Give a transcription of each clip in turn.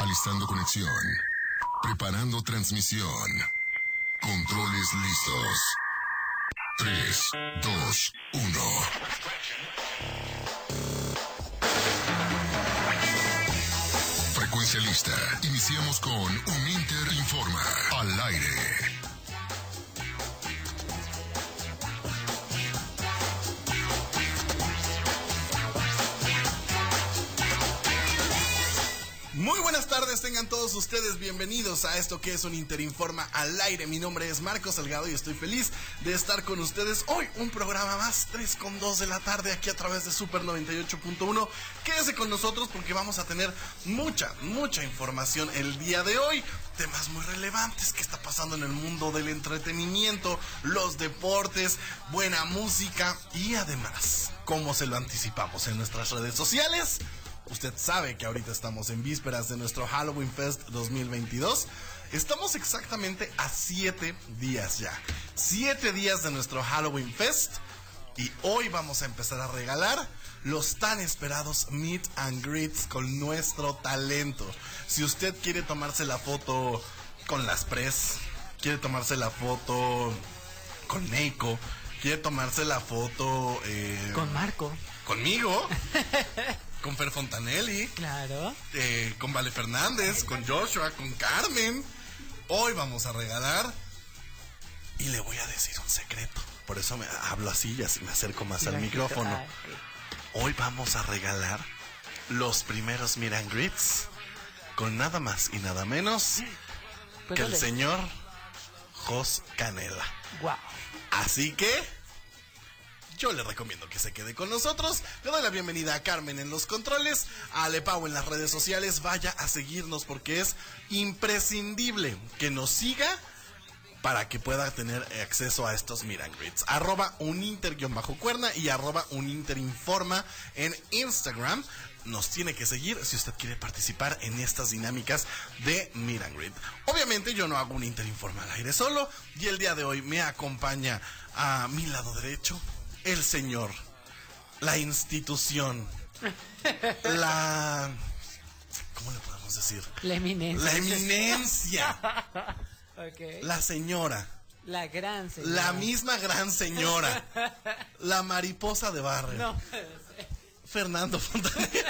Alistando conexión. Preparando transmisión. Controles listos. 3, 2, 1. Frecuencia lista. Iniciamos con Uninter Informa. Al aire. Muy buenas tardes, tengan todos ustedes bienvenidos a esto que es Uninter Informa al aire. Mi nombre es Marcos Salgado y estoy feliz de estar con ustedes hoy. Un programa más, 3:02 de la tarde aquí a través de Super 98.1. Quédese con nosotros porque vamos a tener mucha información el día de hoy. Temas muy relevantes que está pasando en el mundo del entretenimiento, los deportes, buena música y además, como se lo anticipamos en nuestras redes sociales. Usted sabe que ahorita estamos en vísperas de nuestro Halloween Fest 2022. Estamos exactamente a 7 días ya. 7 días de nuestro Halloween Fest. Y hoy vamos a empezar a regalar los tan esperados meet and greets con nuestro talento. Si usted quiere tomarse la foto con Las Pres, quiere tomarse la foto con Neiko, quiere tomarse la foto... con Marco. Conmigo. Con Fer Fontanelli, claro, con Vale Fernández, con Joshua, con Carmen. Hoy vamos a regalar y le voy a decir un secreto. Por eso me hablo así y así me acerco más al micrófono. Hoy vamos a regalar los primeros meet and greets con nada más y nada menos que el señor Joss Canela. Wow. Así que... yo le recomiendo que se quede con nosotros. Le doy la bienvenida a Carmen en los controles, a Ale Pau en las redes sociales. Vaya a seguirnos porque es imprescindible que nos siga para que pueda tener acceso a estos meet and greets. @uninter_cuerna y @uninterinforma en Instagram. Nos tiene que seguir si usted quiere participar en estas dinámicas de meet and greet. Obviamente yo no hago un Interinforma al aire solo y el día de hoy me acompaña a mi lado derecho... el señor, la institución, la... ¿cómo le podemos decir? La eminencia. La eminencia. Okay. La señora. La gran señora. La misma gran señora. La mariposa de barrio. No. Fernando Fontanelli.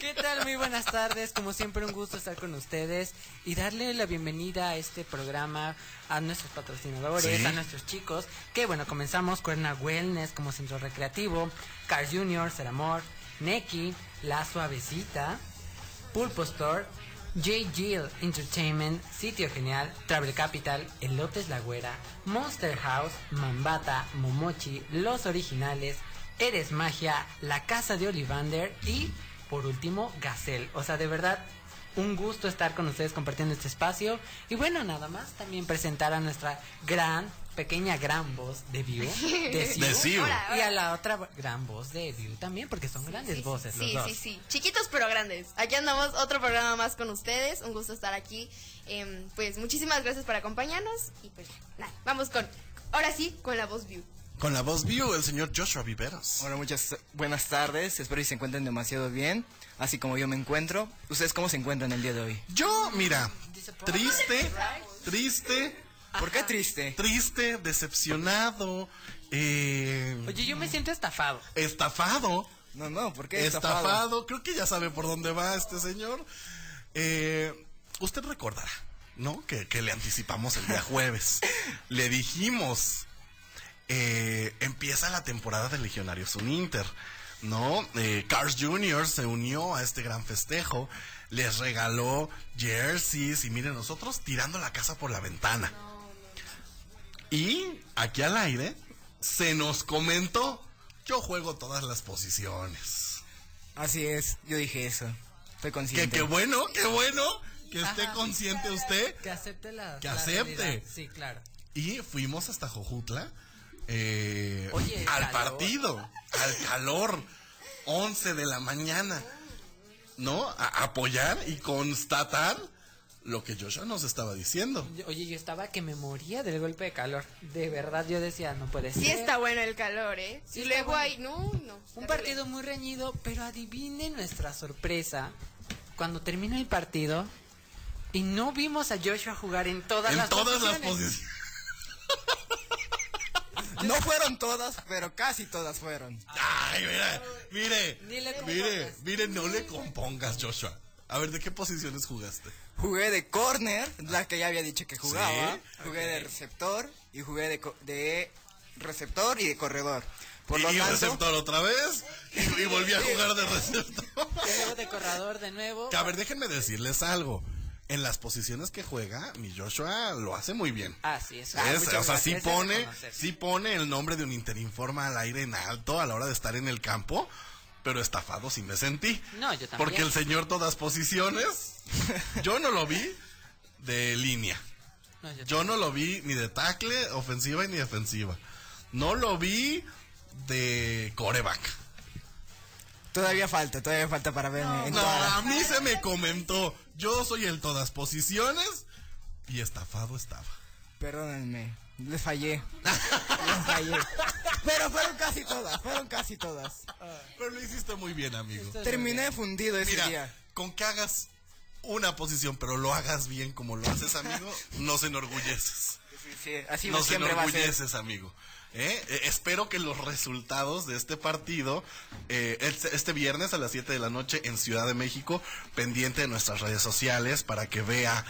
¿Qué tal? Muy buenas tardes. Como siempre, un gusto estar con ustedes y darle la bienvenida a este programa, a nuestros patrocinadores, ¿sí?, a nuestros chicos. Que bueno, comenzamos Cuerna Wellness como centro recreativo, Carl Jr., Ceramor, Neki, La Suavecita, Pulpo Store, J. Jill Entertainment, Sitio Genial, Travel Capital, Elotes La Güera, Monster House, Mambata, Momochi, Los Originales, Eres Magia, La Casa de Ollivander y, por último, Gazelle. O sea, de verdad, un gusto estar con ustedes compartiendo este espacio. Y bueno, nada más también presentar a nuestra gran voz de View. De Siu. Y a la otra gran voz de View también, porque son grandes voces los dos. Sí. Chiquitos pero grandes. Aquí andamos, otro programa más con ustedes. Un gusto estar aquí. Pues muchísimas gracias por acompañarnos. Y pues nada, vamos con la voz View. Con la voz View, el señor Joshua Viveros. Hola, muchas buenas tardes. Espero que se encuentren demasiado bien, así como yo me encuentro. ¿Ustedes cómo se encuentran el día de hoy? Yo, mira, triste. ¿Por qué triste? Triste, decepcionado. Oye, yo me siento estafado. ¿Estafado? No, ¿por qué estafado? Estafado, creo que ya sabe por dónde va este señor. Usted recordará, ¿no? Que le anticipamos el día jueves. Le dijimos... empieza la temporada de Legionarios Uninter, ¿no? Cars Jr. se unió a este gran festejo, les regaló jerseys y miren, nosotros tirando la casa por la ventana. Y aquí al aire se nos comentó, yo juego todas las posiciones. Así es, yo dije eso, estoy consciente. Qué bueno, que esté consciente usted. Que acepte la sí, claro. Y fuimos hasta Jojutla. Oye, al partido, al calor, 11 de la mañana, ¿no? A apoyar y constatar lo que Joshua nos estaba diciendo. Oye, yo estaba que me moría del golpe de calor. De verdad, yo decía, no puede ser. Sí está bueno el calor, ¿eh? Sí, y luego hay, no. Un partido muy reñido, pero adivine nuestra sorpresa cuando termina el partido y no vimos a Joshua jugar en todas las posiciones. No fueron todas, pero casi todas fueron. Ay, mire, no le compongas, Joshua. A ver, ¿de qué posiciones jugaste? Jugué de corner, la que ya había dicho que jugaba. ¿Sí? Jugué de receptor y jugué de receptor y de corredor. Por lo tanto, receptor otra vez y volví a jugar de receptor. Juego de corredor de nuevo. A ver, déjenme decirles algo. En las posiciones que juega, mi Joshua lo hace muy bien. Ah, sí, eso es. O sea, sí pone el nombre de Uninterinforma al aire en alto a la hora de estar en el campo, pero estafado sí me sentí. No, yo también. Porque el señor todas posiciones, yo no lo vi de línea. No, yo no lo vi ni de tackle, ofensiva y ni defensiva. No lo vi de coreback. Todavía falta para verme. No, a mí se me comentó, yo soy el todas posiciones y estafado estaba. Perdónenme, les fallé. Pero fueron casi todas. Pero lo hiciste muy bien, amigo. Terminé fundido ese día. Con que hagas una posición, pero lo hagas bien como lo haces, amigo, nos enorgulleces. Sí, así nos siempre va a ser. Nos enorgulleces, amigo. Espero que los resultados de este partido este viernes a las 7 de la noche en Ciudad de México, pendiente de nuestras redes sociales para que vea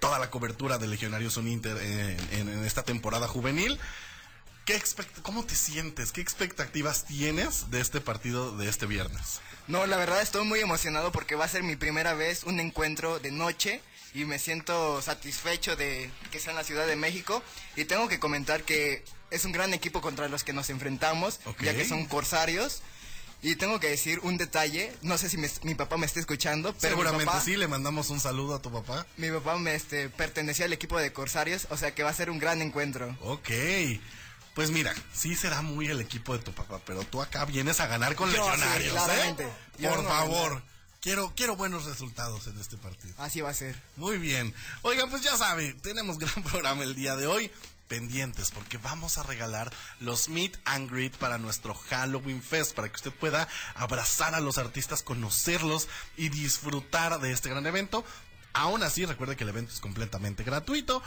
toda la cobertura de Legionarios Uninter en esta temporada juvenil. ¿Cómo te sientes? ¿Qué expectativas tienes de este partido de este viernes? No, la verdad estoy muy emocionado porque va a ser mi primera vez un encuentro de noche. Y me siento satisfecho de que sea en la Ciudad de México. Y tengo que comentar que es un gran equipo contra los que nos enfrentamos, ya que son corsarios. Y tengo que decir un detalle, no sé si mi papá me está escuchando, pero seguramente mi papá, sí, le mandamos un saludo a tu papá. Mi papá pertenecía al equipo de corsarios, o sea que va a ser un gran encuentro. Ok, pues mira, sí será muy el equipo de tu papá, pero tú acá vienes a ganar con Legionarios, sí, claramente. Por favor. Quiero buenos resultados en este partido. Así va a ser. Muy bien. Oigan, pues ya saben, tenemos gran programa el día de hoy. Pendientes, porque vamos a regalar los meet and greet para nuestro Halloween Fest, para que usted pueda abrazar a los artistas, conocerlos y disfrutar de este gran evento. Aún así, recuerde que el evento es completamente gratuito,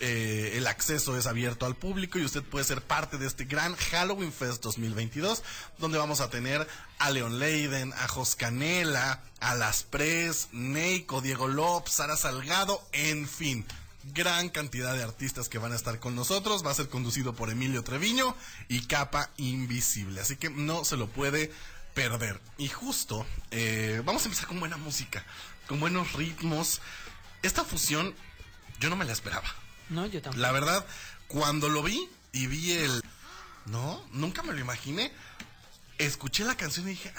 el acceso es abierto al público y usted puede ser parte de este gran Halloween Fest 2022, donde vamos a tener a Leon Leiden, a Joss Canela, a Las Pres, Neiko, Diego López, Sara Salgado, en fin, gran cantidad de artistas que van a estar con nosotros. Va a ser conducido por Emilio Treviño y Capa Invisible, así que no se lo puede perder. Y justo, vamos a empezar con buena música, con buenos ritmos. Esta fusión yo no me la esperaba. No, yo tampoco. La verdad, cuando lo vi y vi nunca me lo imaginé. Escuché la canción y dije,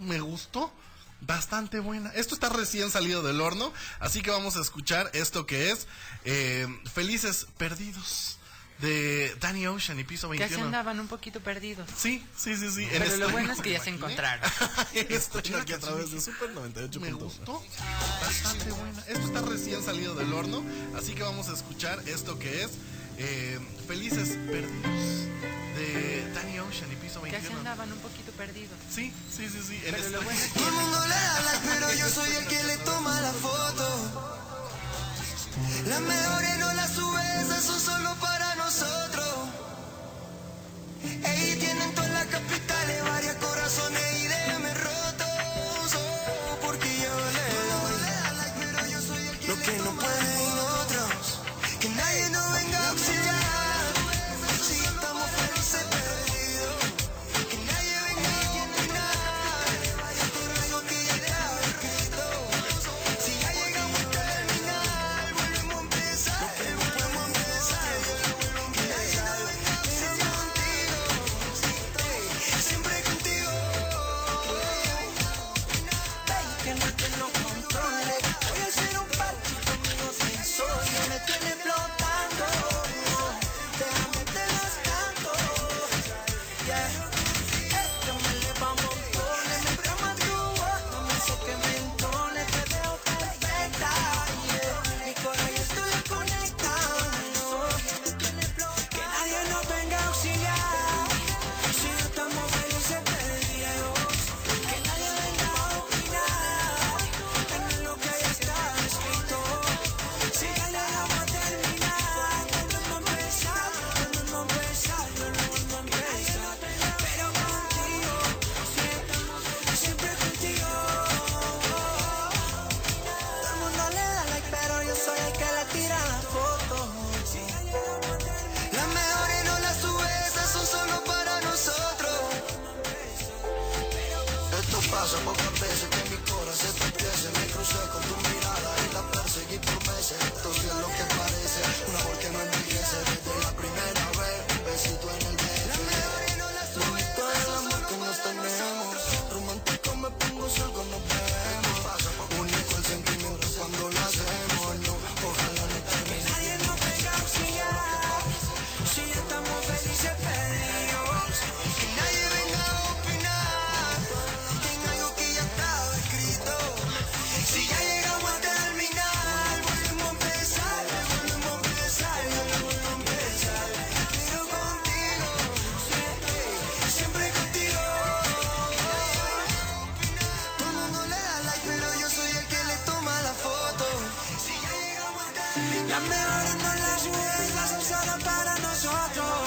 me gustó, bastante buena. Esto está recién salido del horno, así que vamos a escuchar esto que es Felices Perdidos, de Danny Ocean y Piso 21. Ya se andaban un poquito perdidos. Sí. Pero lo bueno es que ya se encontraron. Escuché aquí a través de Super 98.1. Me gustó, bastante buena. Esto está recién salido del horno, así que vamos a escuchar esto que es Felices Perdidos, de Danny Ocean y Piso 21. Ya se andaban un poquito perdidos. Sí. Pero lo bueno es que todo el mundo le habla, pero yo soy el que le toma la foto. Las mejores no las subes, eso solo para nosotros. Ey, tienen todas las capitales, varios corazones y déjame rotos. Oh, porque yo le doy lo que no pueden otros, que nadie nos venga a auxiliar. Si estamos felices perdidos, que nadie venga a condenar. Yo te ruego que ya te hagas Cristo. Si ya llegamos a terminar, Las mejores no las subes, las son solo para nosotros.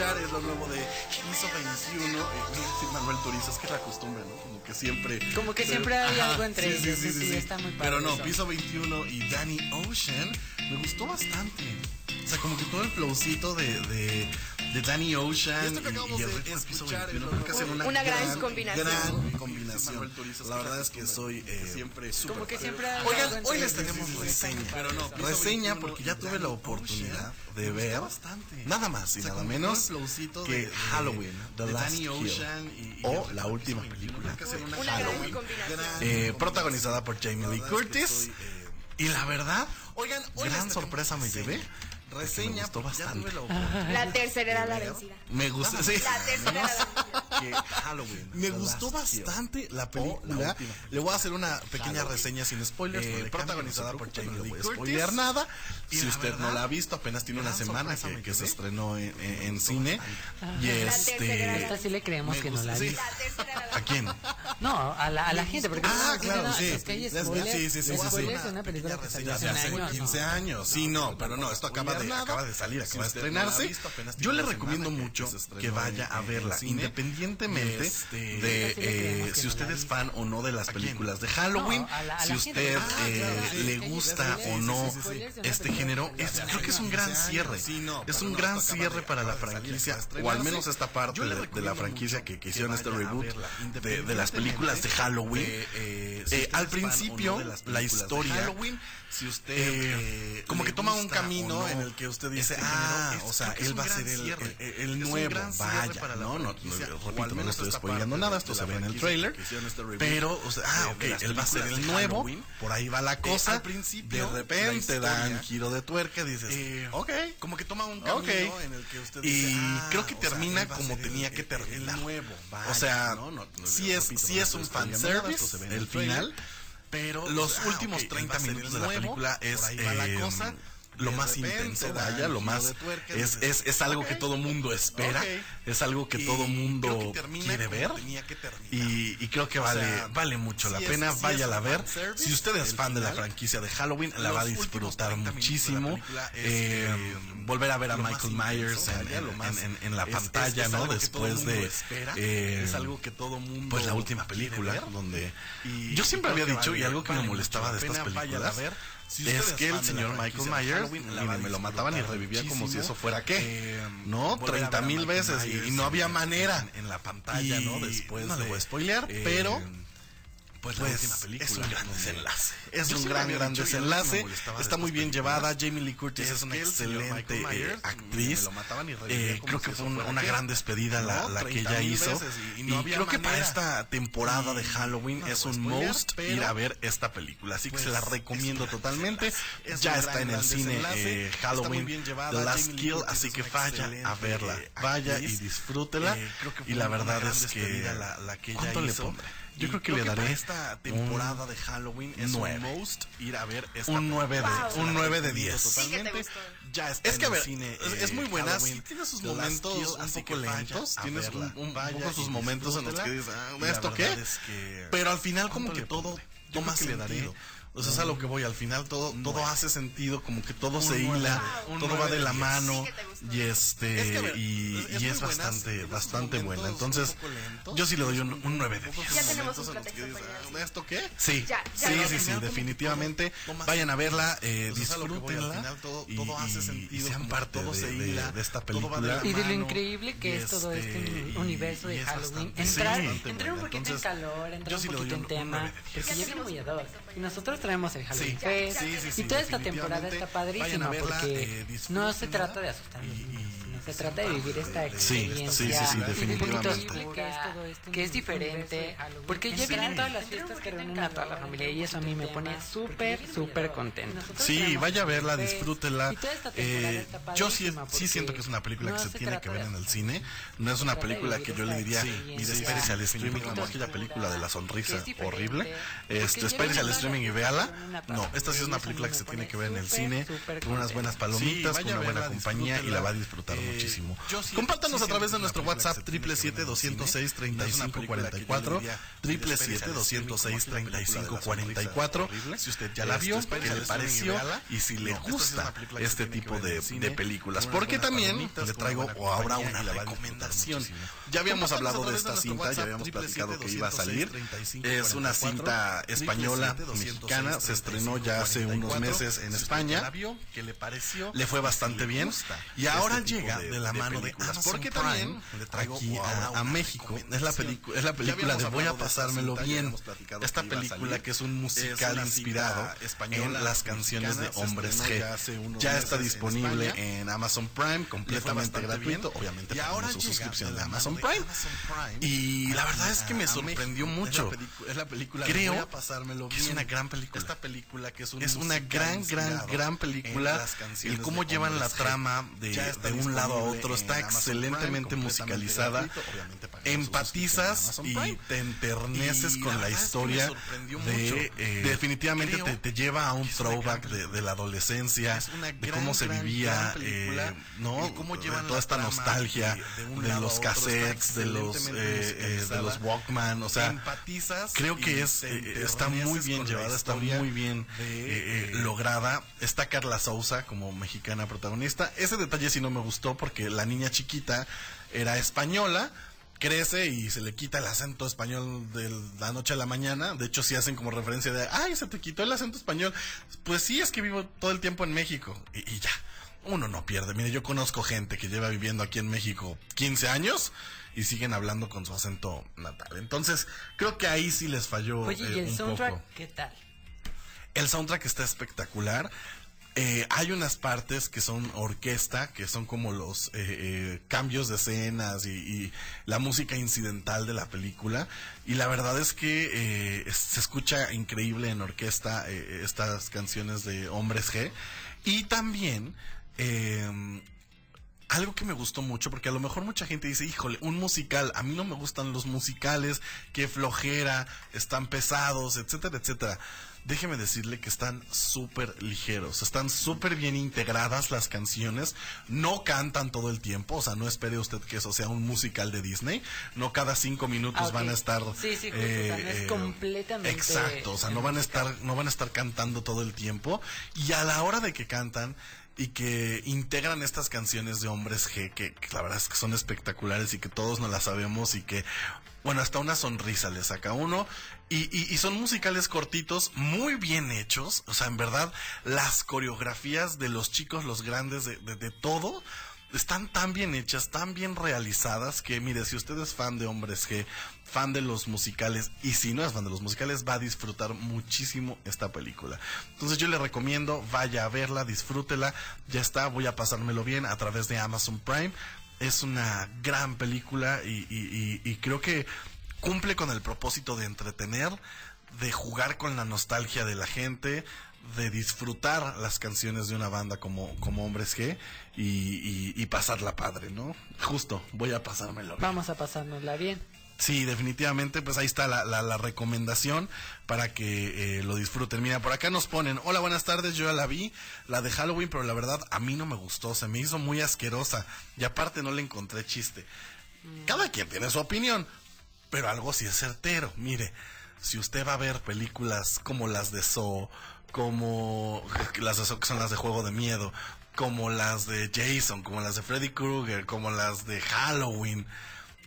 Es lo nuevo de Piso 21. Manuel Turizo, es que es la costumbre, ¿no? Como que siempre. Como que siempre hay algo entre ellos. Sí, está muy padre. Pero no, eso. Piso 21 y Danny Ocean me gustó bastante. O sea, como que todo el flowcito de Danny Ocean. Esto que acabamos de escuchar, Piso 21, creo que una gran combinación. Gran combinación. La verdad es que soy siempre súper. Como que siempre. Oigan, hoy les tenemos reseña. Pero no, reseña porque ya tuve la oportunidad de ver nada más y nada menos que Halloween, The Last Kill, o la última película de Halloween, protagonizada por Jamie Lee Curtis. Y la verdad, gran sorpresa me llevé. Reseña, me gustó bastante. La tercera era la vencida. Me gustó, sí. La tercera era la vencida. Halloween. Me gustó bastante la película. Le voy a hacer una pequeña reseña sin spoilers. Protagonizada por Jamie Lee Curtis. No voy a spoilear nada. Si usted no la ha visto, apenas tiene una semana que se estrenó en cine. Y esta sí le creemos que no la ha visto. ¿A quién? No, a la gente. Ah, claro, sí. Sí. Una película que salió hace 15 años. Sí, no, pero no, esto acaba de salir, acaba de estrenarse. Yo le recomiendo mucho que vaya a verla, independientemente de si usted es fan o no de las películas de Halloween, si usted le gusta o no este género. Creo que es un gran cierre. Es un gran cierre para la franquicia, o al menos esta parte de la franquicia que hicieron este reboot de las películas de Halloween. Al principio, la historia como que toma un camino en el que usted dice, o sea, él va a ser el nuevo, vaya, repito, no estoy spoileando nada, esto se ve en el trailer, pero, o sea, él va a ser el nuevo, por ahí va la cosa, al principio, de repente dan giro de tuerca, dices, ok, como que toma un camino en el que usted dice, y creo que termina como tenía que terminar, o sea, sí es un fanservice, el final, pero los últimos 30 minutos de la película es, lo más intenso, vaya, lo más es algo que todo mundo espera, es algo que todo mundo quiere ver, y creo que vale mucho la pena, váyala a ver. Si usted es fan de la franquicia de Halloween, la va a disfrutar muchísimo. Volver a ver a Michael Myers en la pantalla, ¿no? Después de pues la última película, donde yo siempre había dicho, y algo que me molestaba de estas películas, es que el señor Michael Myers me lo mataban y revivía como si eso fuera qué, ¿no? 30,000 veces y no había manera en la pantalla, ¿no? Después no le voy a spoilear, pero pues la última película es un gran desenlace. Es un gran desenlace. Está muy bien llevada. Jamie Lee Curtis es una excelente actriz. Creo que fue una gran despedida la que ella hizo. Y creo que para esta temporada de Halloween es un must ir a ver esta película. Así que se la recomiendo totalmente. Ya está en el cine Halloween, The Last Kill. Así que vaya a verla. Vaya y disfrútela. Y la verdad es que ¿cuánto le pondré? Yo creo que le daré esta temporada de Halloween es un 9 de 10. Totalmente. Ya está. Es que a ver, cine, es muy buena. Sí, tiene sus momentos un poco lentos. Tiene sus momentos en los que dices, ¿esto qué? Pero al final, como que todo toma sentido. O sea, es a lo que voy. Al final todo hace sentido, como que todo se hila, todo va de la mano. Y es bastante buena. Entonces, yo sí le doy un 9 de 10. Ya tenemos un pretexto. ¿Esto qué? Sí, sí, definitivamente. Vayan a verla, disfrútenla y sean parte de esta película. Y de lo increíble que es todo este universo de Halloween. Entrar un poquito en calor, entrar un poquito en tema. Porque yo soy muy ador. Y nosotros traemos el Halloween Fest. Y toda esta temporada está padrísima porque no se trata de asustarnos. Se trata de vivir esta experiencia. Sí, definitivamente. Que es diferente. Porque ya vienen todas las fiestas que reúnen a toda la familia. Y eso a mí me pone súper contenta. Sí, vaya a verla, disfrútela. Yo sí siento que es una película que se tiene que ver en el cine. No es una película que yo le diría, mira, espérese al streaming, como aquella película de la sonrisa horrible. Espérese al streaming y véala. No, esta sí es una película que se tiene que ver en el cine. Con unas buenas palomitas, con una buena compañía. Y la va a disfrutar muchísimo. Compártanos a través de nuestro WhatsApp 777-206-3544, 777-206-3544. Si usted ya la vio, qué le pareció y si le gusta este tipo de películas, porque también le traigo o habrá una recomendación. Ya habíamos hablado de esta cinta, ya habíamos platicado que iba a salir. Es una cinta española mexicana, se estrenó ya hace unos meses en España. Le fue bastante bien y ahora llega de la mano de Amazon porque Prime, también le traigo aquí a México. Es la película de Voy a Pasármelo Bien. Esta película que es un musical inspirado en las canciones de Hombres G. Ya está disponible en Amazon Prime, completamente gratuito, obviamente pagando su suscripción de Amazon Prime. Y la verdad es que me sorprendió mucho. Creo que es una gran película. Esta película que es una gran película. El cómo llevan la trama de un lado a otro, está excelentemente musicalizada, empatizas y te enterneces con la historia de, definitivamente te lleva a un throwback de la adolescencia, de cómo se vivía, ¿no? De toda esta nostalgia de los cassettes, de los Walkman, o sea, creo que está muy bien llevada, está muy bien lograda. Está Carla Souza como mexicana protagonista. Ese detalle sí no me gustó porque la niña chiquita era española, crece y se le quita el acento español de la noche a la mañana. De hecho, sí hacen como referencia de, ay, se te quitó el acento español. Pues sí, es que vivo todo el tiempo en México y ya, uno no pierde. Mire, yo conozco gente que lleva viviendo aquí en México 15 años y siguen hablando con su acento natal. Entonces, creo que ahí sí les falló. Oye, ¿y el soundtrack poco? ¿Qué tal? El soundtrack está espectacular. Hay unas partes que son orquesta, que son como los cambios de escenas y la música incidental de la película. Y la verdad es que se escucha increíble en orquesta estas canciones de Hombres G. Y también algo que me gustó mucho, porque a lo mejor mucha gente dice, híjole, un musical, a mí no me gustan los musicales, qué flojera, están pesados, etcétera, etcétera. Déjeme decirle que están súper ligeros, están súper bien integradas las canciones, no cantan todo el tiempo, o sea, no espere usted que eso sea un musical de Disney, no cada 5 minutos van a estar... Sí, es completamente... Exacto, o sea, no van a estar cantando todo el tiempo, y a la hora de que cantan, y que integran estas canciones de Hombres G, que la verdad es que son espectaculares y que todos nos las sabemos y que, bueno, hasta una sonrisa le saca uno. Y son musicales cortitos, muy bien hechos. O sea, en verdad, las coreografías de los chicos, los grandes, de todo, están tan bien hechas, tan bien realizadas que, mire, si usted es fan de Hombres G, fan de los musicales, y si no es fan de los musicales, va a disfrutar muchísimo esta película. Entonces yo le recomiendo, vaya a verla, disfrútela. Ya está, Voy a Pasármelo Bien, a través de Amazon Prime. Es una gran película y creo que cumple con el propósito de entretener, de jugar con la nostalgia de la gente, de disfrutar las canciones de una banda como Hombres G y pasarla padre, ¿no? Justo, voy a pasármelo bien. Vamos a pasárnosla bien. Sí, definitivamente, pues ahí está la recomendación para que lo disfruten. Mira, por acá nos ponen, hola, buenas tardes, yo ya la vi, la de Halloween, pero la verdad a mí no me gustó, se me hizo muy asquerosa y aparte no le encontré chiste. Cada quien tiene su opinión, pero algo sí es certero. Mire, si usted va a ver películas como las de Saw, como las de Saw, que son las de Juego de Miedo, como las de Jason, como las de Freddy Krueger, como las de Halloween,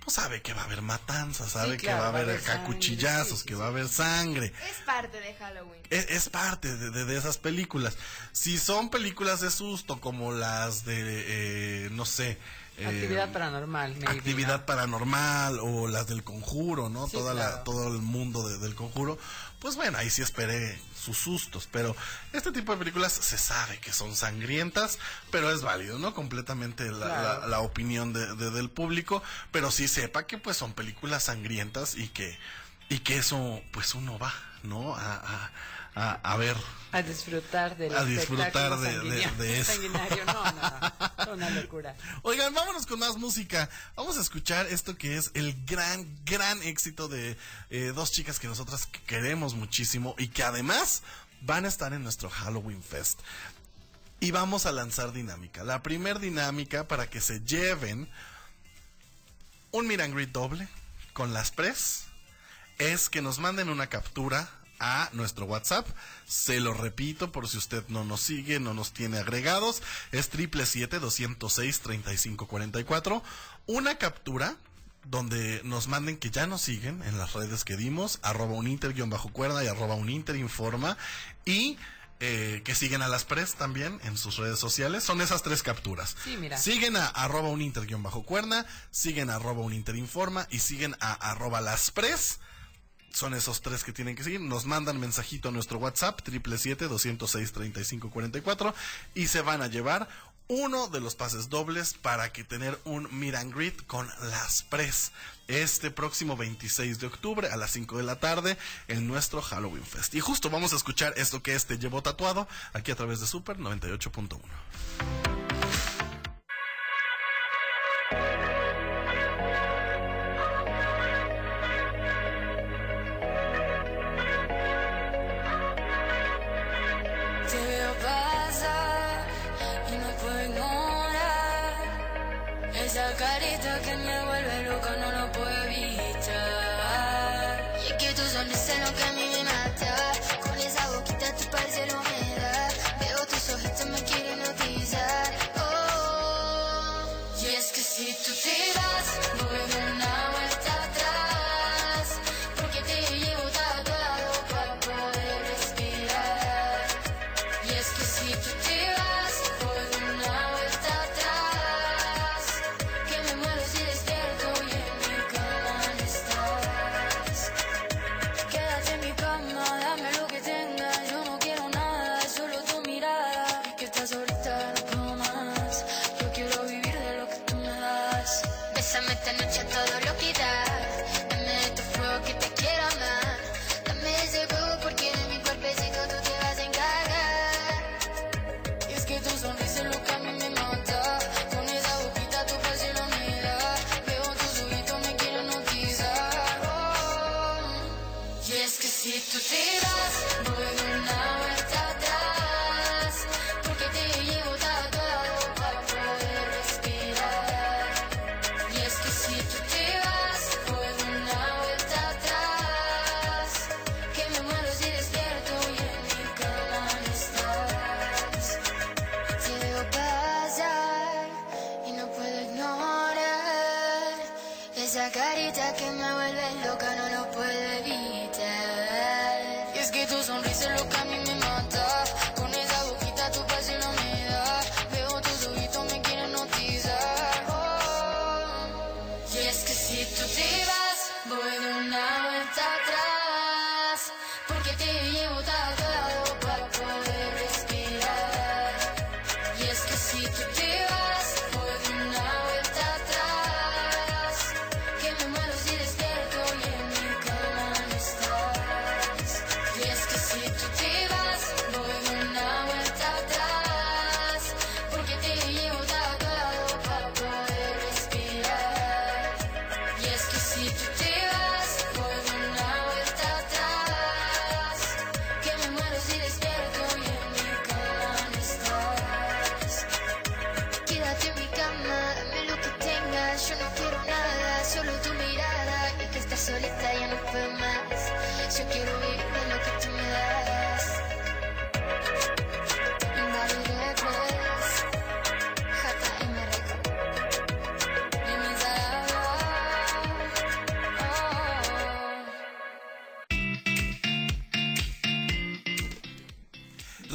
pues sabe que va a haber matanzas, sabe, sí, claro, que va a haber cacuchillazos, sí, que va a haber sangre. Es parte de Halloween. Es parte de esas películas. Si son películas de susto como las de, no sé... Actividad paranormal. Actividad paranormal o las del Conjuro, ¿no? Sí, todo el mundo del Conjuro. Pues bueno, ahí sí esperé sus sustos, pero este tipo de películas se sabe que son sangrientas, pero es válido, ¿no? Completamente la opinión del público, pero sí sepa que pues son películas sangrientas y que eso pues uno va, ¿no? A ver. A disfrutar del espectáculo de eso. Sanguinario, no, una locura. Oigan, vámonos con más música. Vamos a escuchar esto que es el gran éxito de dos chicas que nosotras queremos muchísimo y que además van a estar en nuestro Halloween Fest. Y vamos a lanzar dinámica. La primer dinámica para que se lleven un meet and greet doble con Las Pres es que nos manden una captura a nuestro WhatsApp. Se lo repito por si usted no nos sigue, no nos tiene agregados, es 777-206-3544. Una captura donde nos manden que ya nos siguen en las redes que dimos, @uninter_cuerda y @uninterinforma, y que siguen a Las Pres también en sus redes sociales. Son esas tres capturas. Sí, mira. Siguen a @uninter_cuerda, siguen a @uninterinforma y siguen a @Las Pres. Son esos tres que tienen que seguir. Nos mandan mensajito a nuestro WhatsApp, 777-206-3544, y se van a llevar uno de los pases dobles para que tener un meet and greet con Las Pres este próximo 26 de octubre a las 5 de la tarde en nuestro Halloween Fest. Y justo vamos a escuchar esto que este llevó tatuado aquí a través de Super 98.1.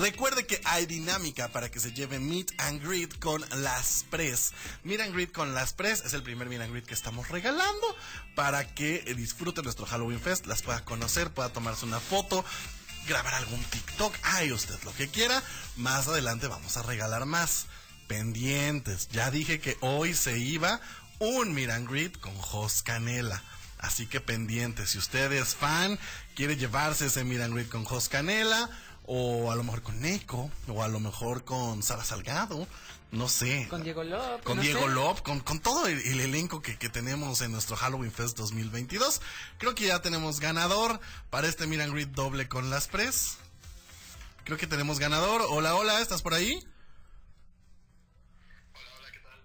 Recuerde que hay dinámica para que se lleve Meet and Greet con Las Pres. Meet and Greet con Las Pres es el primer Meet and Greet que estamos regalando para que disfrute nuestro Halloween Fest, las pueda conocer, pueda tomarse una foto, grabar algún TikTok, ay, usted lo que quiera. Más adelante vamos a regalar más. Pendientes, ya dije que hoy se iba un Meet and Greet con Joss Canela, así que pendientes, si usted es fan, quiere llevarse ese Meet and Greet con Joss Canela, o a lo mejor con Neiko, o a lo mejor con Sara Salgado, no sé. Con Diego Lop. Con no Diego sé. Lop, con todo el elenco que tenemos en nuestro Halloween Fest 2022. Creo que ya tenemos ganador para este Meet and Greet doble con Las Pres. Creo que tenemos ganador. Hola, hola, ¿estás por ahí? Hola, hola, ¿qué tal?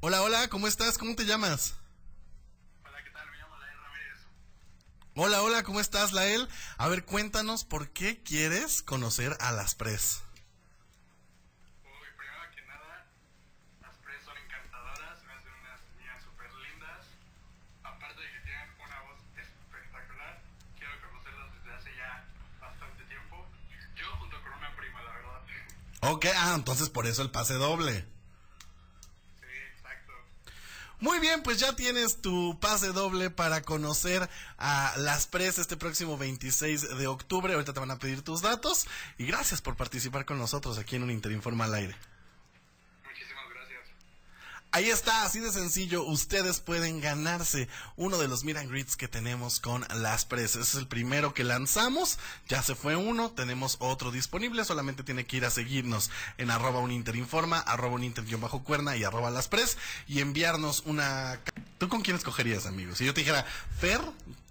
Hola, hola, ¿cómo estás? ¿Cómo te llamas? Hola, hola, ¿cómo estás, Lael? A ver, cuéntanos por qué quieres conocer a Las Pres. Uy, primero que nada, Las Pres son encantadoras, me hacen unas niñas súper lindas. Aparte de que tienen una voz espectacular, quiero conocerlas desde hace ya bastante tiempo. Yo junto con una prima, la verdad. Ok, entonces por eso el pase doble. Muy bien, pues ya tienes tu pase doble para conocer a Las Pres este próximo 26 de octubre. Ahorita te van a pedir tus datos. Y gracias por participar con nosotros aquí en Uninter Informa al Aire. Muchísimas gracias. Ahí está, así de sencillo. Ustedes pueden ganarse uno de los Meet and Greets que tenemos con Las Pres. Ese es el primero que lanzamos. Ya se fue uno, tenemos otro disponible. Solamente tiene que ir a seguirnos en @uninterinforma, @uninter_cuerna y @laspres y enviarnos una... ¿Tú con quién escogerías, amigo? Si yo te dijera, Fer,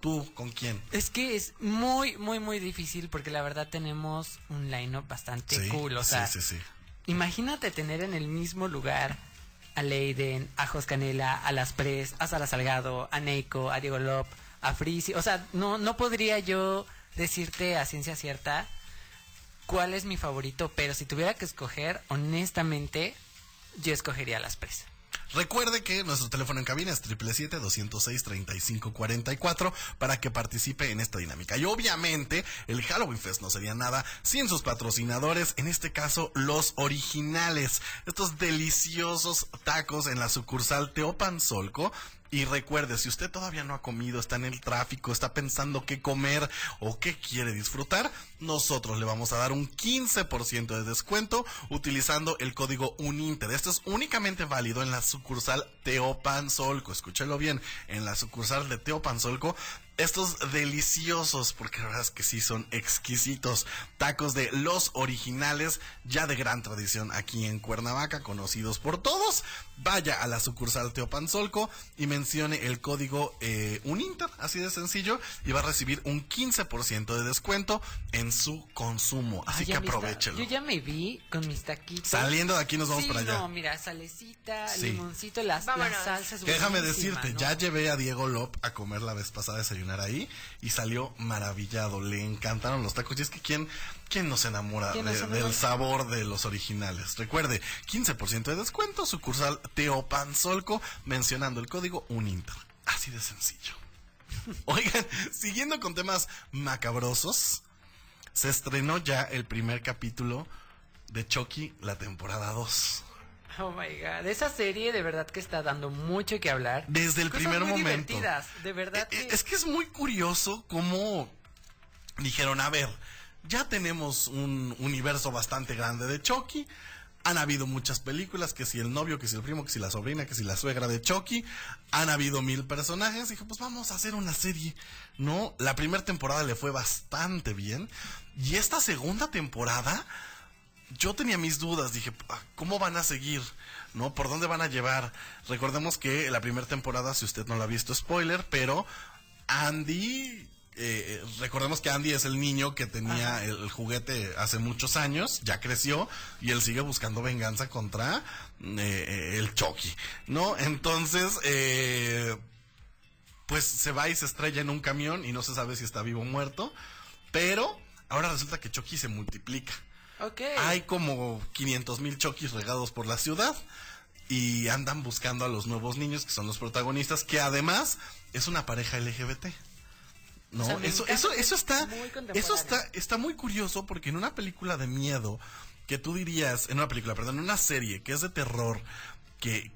¿tú con quién? Es que es muy, muy, muy difícil porque la verdad tenemos un line-up bastante cool. O sea, sí. Imagínate tener en el mismo lugar a Leiden, a Joss Canela, a Las Pres, a Sara Salgado, a Neiko, a Diego Lop, a Frizzy. O sea, no podría yo decirte a ciencia cierta cuál es mi favorito, pero si tuviera que escoger, honestamente, yo escogería a Las Pres. Recuerde que nuestro teléfono en cabina es 777-206-3544 para que participe en esta dinámica. Y obviamente el Halloween Fest no sería nada sin sus patrocinadores, en este caso Los Originales. Estos deliciosos tacos en la sucursal Teopanzolco. Y recuerde, si usted todavía no ha comido, está en el tráfico, está pensando qué comer o qué quiere disfrutar, nosotros le vamos a dar un 15% de descuento utilizando el código UNINTER. Esto es únicamente válido en la sucursal Teopanzolco. Escúchelo bien, en la sucursal de Teopanzolco. Estos deliciosos, porque la verdad es que sí son exquisitos, tacos de Los Originales, ya de gran tradición aquí en Cuernavaca, conocidos por todos. Vaya a la sucursal Teopanzolco y mencione el código UNINTER, así de sencillo, y va a recibir un 15% de descuento en su consumo. Así que aprovechelo. Yo ya me vi con mis taquitos. Saliendo de aquí nos vamos para allá. No, mira, salecita, limoncito, las salsas. Déjame decirte, ¿no? Ya llevé a Diego Lop a comer la vez pasada, desayunar ahí, y salió maravillado, le encantaron los tacos, y es que ¿quién no se enamora del sabor de Los Originales? Recuerde, 15% de descuento, sucursal Teopanzolco, mencionando el código UNINTER, así de sencillo. Oigan, siguiendo con temas macabrosos, se estrenó ya el primer capítulo de Chucky, la temporada 2. Oh my God, esa serie de verdad que está dando mucho que hablar. Desde el primer momento. Divertidas, de verdad. Es que es muy curioso cómo dijeron, a ver, ya tenemos un universo bastante grande de Chucky. Han habido muchas películas, que si el novio, que si el primo, que si la sobrina, que si la suegra de Chucky. Han habido 1000 personajes. Dije, pues vamos a hacer una serie, ¿no? La primera temporada le fue bastante bien. Y esta segunda temporada... yo tenía mis dudas, dije, ¿cómo van a seguir? ¿No? ¿Por dónde van a llevar? Recordemos que la primera temporada, si usted no la ha visto, spoiler, pero Andy, recordemos que Andy es el niño que tenía el juguete hace muchos años, ya creció, y él sigue buscando venganza contra el Chucky, ¿no? Entonces, pues se va y se estrella en un camión, y no se sabe si está vivo o muerto, pero ahora resulta que Chucky se multiplica. Okay. Hay como 500,000 Chuckys regados por la ciudad y andan buscando a los nuevos niños que son los protagonistas, que además es una pareja LGBT. No, o sea, eso está muy curioso, porque en una película de miedo que tú dirías, en una serie que es de terror, que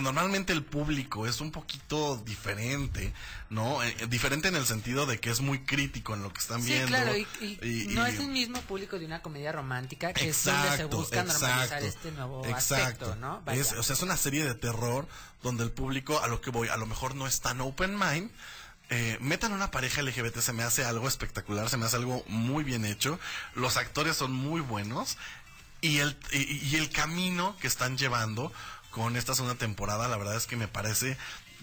normalmente el público es un poquito diferente, ¿no? Diferente en el sentido de que es muy crítico en lo que están viendo. Sí, claro, y no es el mismo público de una comedia romántica, que exacto, es donde se busca normalizar este nuevo aspecto, ¿no? Es, o sea, es una serie de terror donde el público, a lo que voy, a lo mejor no es tan open mind. Metan una pareja LGBT, se me hace algo espectacular, se me hace algo muy bien hecho. Los actores son muy buenos. Y el camino que están llevando con esta segunda temporada, la verdad es que me parece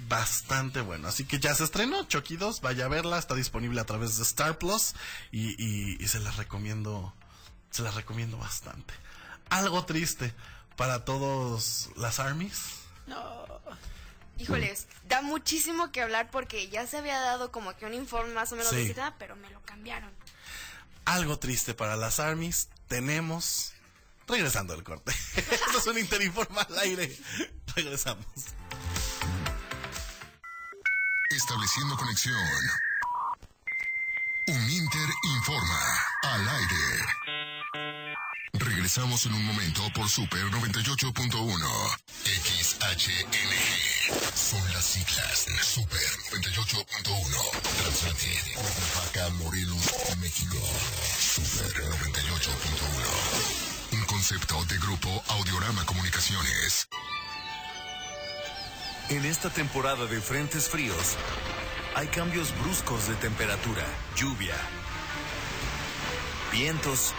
bastante bueno. Así que ya se estrenó Chucky 2, vaya a verla, está disponible a través de Star Plus y se las recomiendo bastante. Algo triste para todos las ARMYs. No. Híjoles, da muchísimo que hablar porque ya se había dado como que un informe más o menos de cita, pero me lo cambiaron. Algo triste para las ARMYs, tenemos... Regresando al corte. Esto es un Interinforma al aire. Regresamos. Estableciendo conexión. Un Interinforma al aire. Regresamos en un momento por Super 98.1. XHNG. Son las siglas. Super 98.1. Transmite Cuernavaca, Morelos, México. Super 98.1. Un concepto de Grupo Audiorama Comunicaciones. En esta temporada de frentes fríos, hay cambios bruscos de temperatura, lluvia, vientos,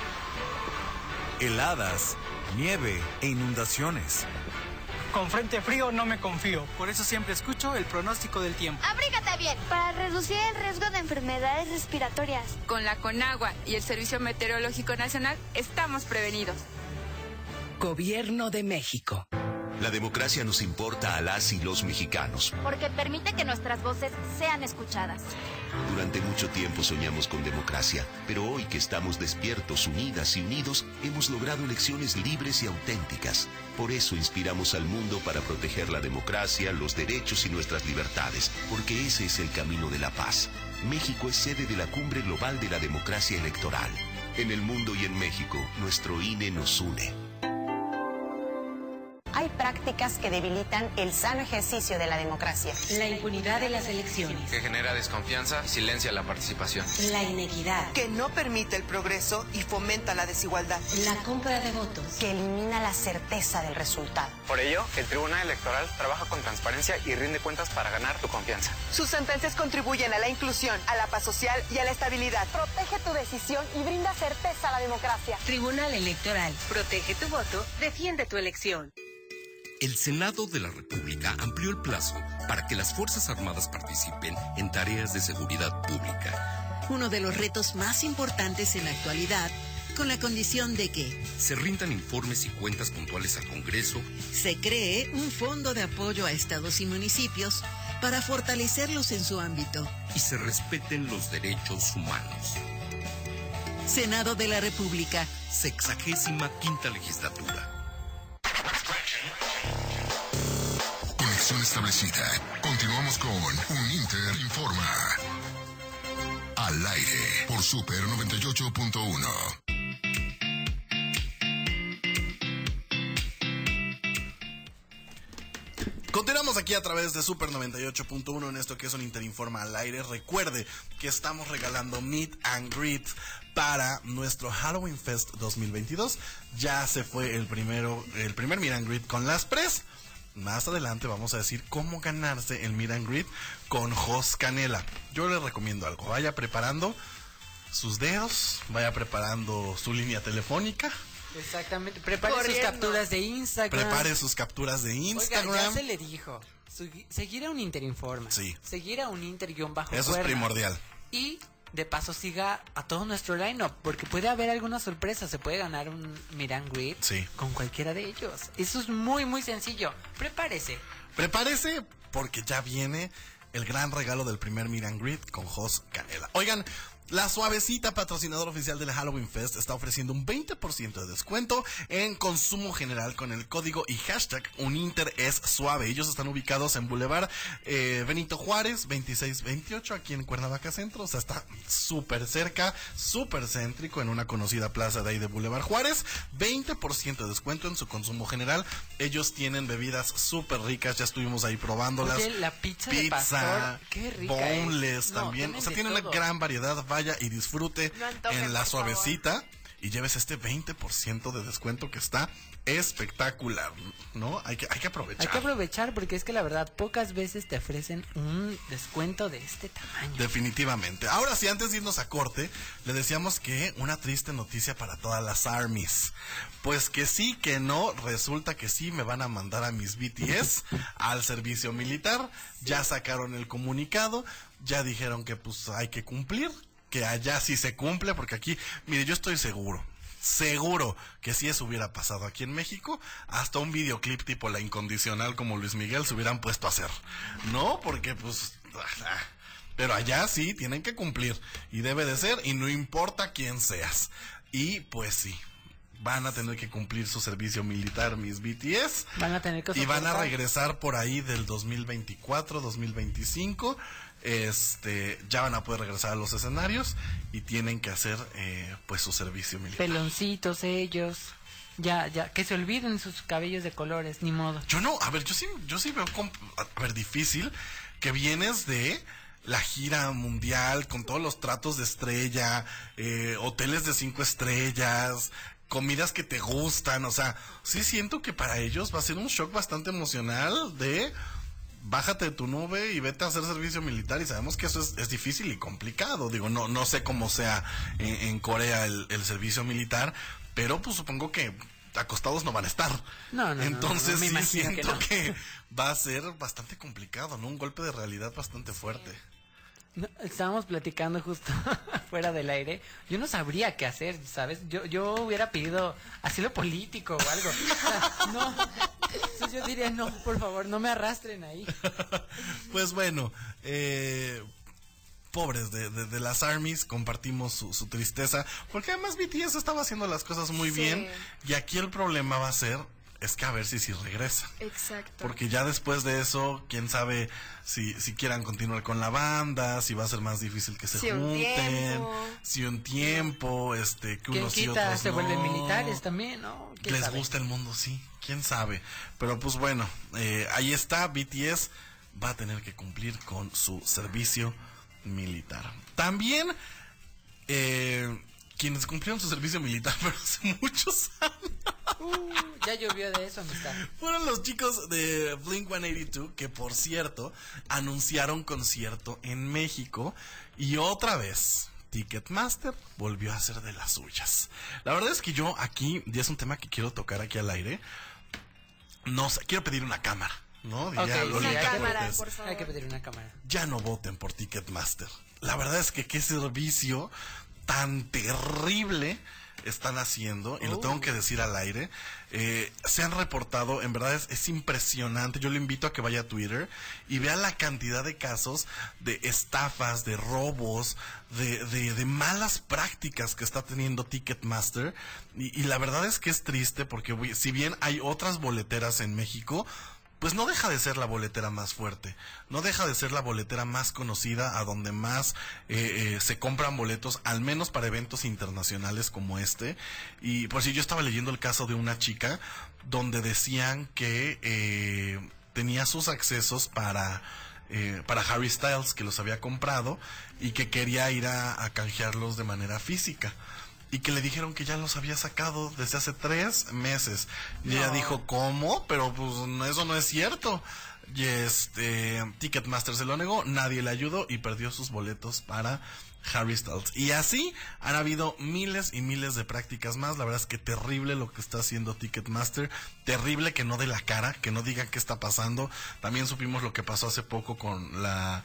heladas, nieve e inundaciones. Con frente frío no me confío, por eso siempre escucho el pronóstico del tiempo. ¡Abrígate bien! Para reducir el riesgo de enfermedades respiratorias. Con la Conagua y el Servicio Meteorológico Nacional estamos prevenidos. Gobierno de México. La democracia nos importa a las y los mexicanos. Porque permite que nuestras voces sean escuchadas. Durante mucho tiempo soñamos con democracia, pero hoy que estamos despiertos, unidas y unidos, hemos logrado elecciones libres y auténticas. Por eso inspiramos al mundo para proteger la democracia, los derechos y nuestras libertades, porque ese es el camino de la paz. México es sede de la Cumbre Global de la Democracia Electoral. En el mundo y en México, nuestro INE nos une. Hay prácticas que debilitan el sano ejercicio de la democracia. La impunidad de las elecciones. Que genera desconfianza y silencia la participación. La inequidad. Que no permite el progreso y fomenta la desigualdad. La compra de votos. Que elimina la certeza del resultado. Por ello, el Tribunal Electoral trabaja con transparencia y rinde cuentas para ganar tu confianza. Sus sentencias contribuyen a la inclusión, a la paz social y a la estabilidad. Protege tu decisión y brinda certeza a la democracia. Tribunal Electoral. Protege tu voto, defiende tu elección. El Senado de la República amplió el plazo para que las Fuerzas Armadas participen en tareas de seguridad pública. Uno de los retos más importantes en la actualidad, con la condición de que se rindan informes y cuentas puntuales al Congreso, se cree un fondo de apoyo a estados y municipios para fortalecerlos en su ámbito y se respeten los derechos humanos. Senado de la República, 65ª legislatura. Establecida. Continuamos con Uninter Informa. Al aire por Super 98.1. Continuamos aquí a través de Super 98.1 en esto que es Uninter Informa al aire. Recuerde que estamos regalando meet and greet para nuestro Halloween Fest 2022. Ya se fue el primer meet and greet con Las Pres. Más adelante vamos a decir cómo ganarse el meet and greet con Joss Canela. Yo les recomiendo algo, vaya preparando sus dedos, vaya preparando su línea telefónica. Exactamente, prepare sus capturas de Instagram. Oiga, ya se le dijo, seguir a un Interinforma, seguir a un Inter-bajo. Eso es primordial. Y de paso siga a todo nuestro line-up, porque puede haber alguna sorpresa, se puede ganar un meet and greet con cualquiera de ellos. Eso es muy muy sencillo, prepárese porque ya viene el gran regalo del primer meet and greet con Joss Canela. Oigan, La Suavecita, patrocinador oficial del Halloween Fest, está ofreciendo un 20% de descuento en consumo general con el código y hashtag Uninter es suave. Ellos están ubicados en Boulevard Benito Juárez 2628, aquí en Cuernavaca Centro. O sea, está súper cerca, súper céntrico, en una conocida plaza de ahí de Boulevard Juárez. 20% de descuento en su consumo general. Ellos tienen bebidas súper ricas, ya estuvimos ahí probándolas. Oye, la pizza de pastor, qué rica, boneless también. O sea, tiene una gran variedad. Vaya y disfrute en La Suavecita y lleves este 20% de descuento que está espectacular, ¿no? Hay que aprovechar. Hay que aprovechar porque es que la verdad pocas veces te ofrecen un descuento de este tamaño. Definitivamente. Ahora sí, antes de irnos a corte, le decíamos que una triste noticia para todas las ARMYs. Pues que sí, que no, resulta que sí me van a mandar a mis BTS al servicio militar. Sí. Ya sacaron el comunicado, ya dijeron que pues hay que cumplir, que allá sí se cumple, porque aquí, mire, yo estoy seguro que si eso hubiera pasado aquí en México, hasta un videoclip tipo La Incondicional como Luis Miguel se hubieran puesto a hacer, ¿no? Porque pues, pero allá sí tienen que cumplir, y debe de ser, y no importa quién seas, y pues sí. Van a tener que cumplir su servicio militar, mis BTS. Van a tener que soportar. Y van a regresar por ahí del 2024, 2025. Ya van a poder regresar a los escenarios y tienen que hacer, pues, su servicio militar. Peloncitos ellos. Ya, que se olviden sus cabellos de colores, ni modo. Yo sí veo, difícil que vienes de la gira mundial con todos los tratos de estrella, hoteles de 5 estrellas... comidas que te gustan, o sea, sí siento que para ellos va a ser un shock bastante emocional de bájate de tu nube y vete a hacer servicio militar, y sabemos que eso es difícil y complicado, digo, no sé cómo sea en Corea el servicio militar, pero pues supongo que acostados no van a estar. No, entonces no, me sí siento que va a ser bastante complicado, ¿no? Un golpe de realidad bastante fuerte. No, estábamos platicando justo fuera del aire. Yo no sabría qué hacer, ¿sabes? Yo hubiera pedido asilo político o algo. No, entonces yo diría, no, por favor, no me arrastren ahí. Pues bueno, pobres de las ARMYs, compartimos su tristeza, porque además BTS estaba haciendo las cosas muy bien, y aquí el problema va a ser... es que a ver si regresa. Exacto. Porque ya después de eso, quién sabe si quieran continuar con la banda, si va a ser más difícil que se junten, si un tiempo, que unos y otros se vuelven militares también, ¿no? Les gusta el mundo, sí, quién sabe. Pero pues bueno, ahí está, BTS va a tener que cumplir con su servicio militar. También, quienes cumplieron su servicio militar, pero hace muchos años. Ya llovió de eso, amistad. Fueron los chicos de Blink 182 que, por cierto, anunciaron concierto en México y otra vez Ticketmaster volvió a hacer de las suyas. La verdad es que yo aquí, y es un tema que quiero tocar aquí al aire, no sé, quiero pedir una cámara, ¿no? Okay, ya, cámara, por favor. Hay que pedir una cámara. Ya no voten por Ticketmaster. La verdad es que qué servicio tan terrible están haciendo, y lo tengo que decir al aire. Se han reportado, en verdad es impresionante. Yo le invito a que vaya a Twitter y vea la cantidad de casos de estafas, de robos, de malas prácticas que está teniendo Ticketmaster, y la verdad es que es triste, porque si bien hay otras boleteras en México, pues no deja de ser la boletera más fuerte, no deja de ser la boletera más conocida, a donde más se compran boletos, al menos para eventos internacionales como este. Y por si yo estaba leyendo el caso de una chica donde decían que tenía sus accesos para Harry Styles, que los había comprado y que quería ir a canjearlos de manera física, y que le dijeron que ya los había sacado desde hace 3 meses. Y ella dijo, ¿cómo? Pero pues eso no es cierto. Y Ticketmaster se lo negó, nadie le ayudó y perdió sus boletos para Harry Styles. Y así han habido miles y miles de prácticas más. La verdad es que terrible lo que está haciendo Ticketmaster. Terrible que no dé la cara, que no diga qué está pasando. También supimos lo que pasó hace poco con la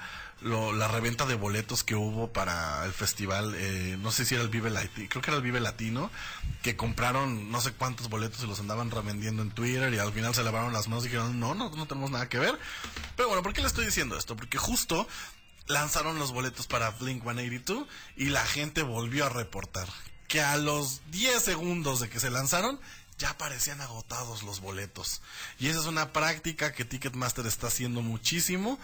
reventa de boletos que hubo para el festival. No sé si era el Vive Latino, creo que era el Vive Latino, que compraron no sé cuántos boletos y los andaban revendiendo en Twitter, y al final se lavaron las manos y dijeron, no tenemos nada que ver. Pero bueno, ¿por qué le estoy diciendo esto? Porque justo lanzaron los boletos para Blink 182 y la gente volvió a reportar que a los 10 segundos de que se lanzaron ya parecían agotados los boletos. Y esa es una práctica que Ticketmaster está haciendo muchísimo,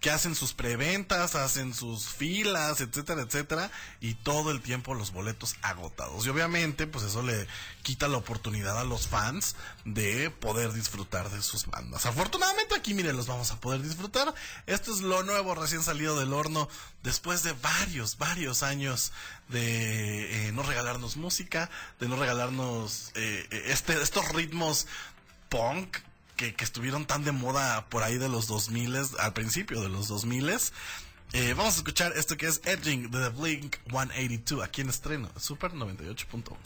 que hacen sus preventas, hacen sus filas, etcétera, etcétera, y todo el tiempo los boletos agotados. Y obviamente, pues eso le quita la oportunidad a los fans de poder disfrutar de sus bandas. Afortunadamente aquí, miren, los vamos a poder disfrutar. Esto es lo nuevo, recién salido del horno, después de varios años de no regalarnos música, de no regalarnos estos ritmos punk, que estuvieron tan de moda por ahí de los 2000, al principio de los 2000. Vamos a escuchar esto que es Edging de The Blink 182, aquí en estreno, Super 98.1.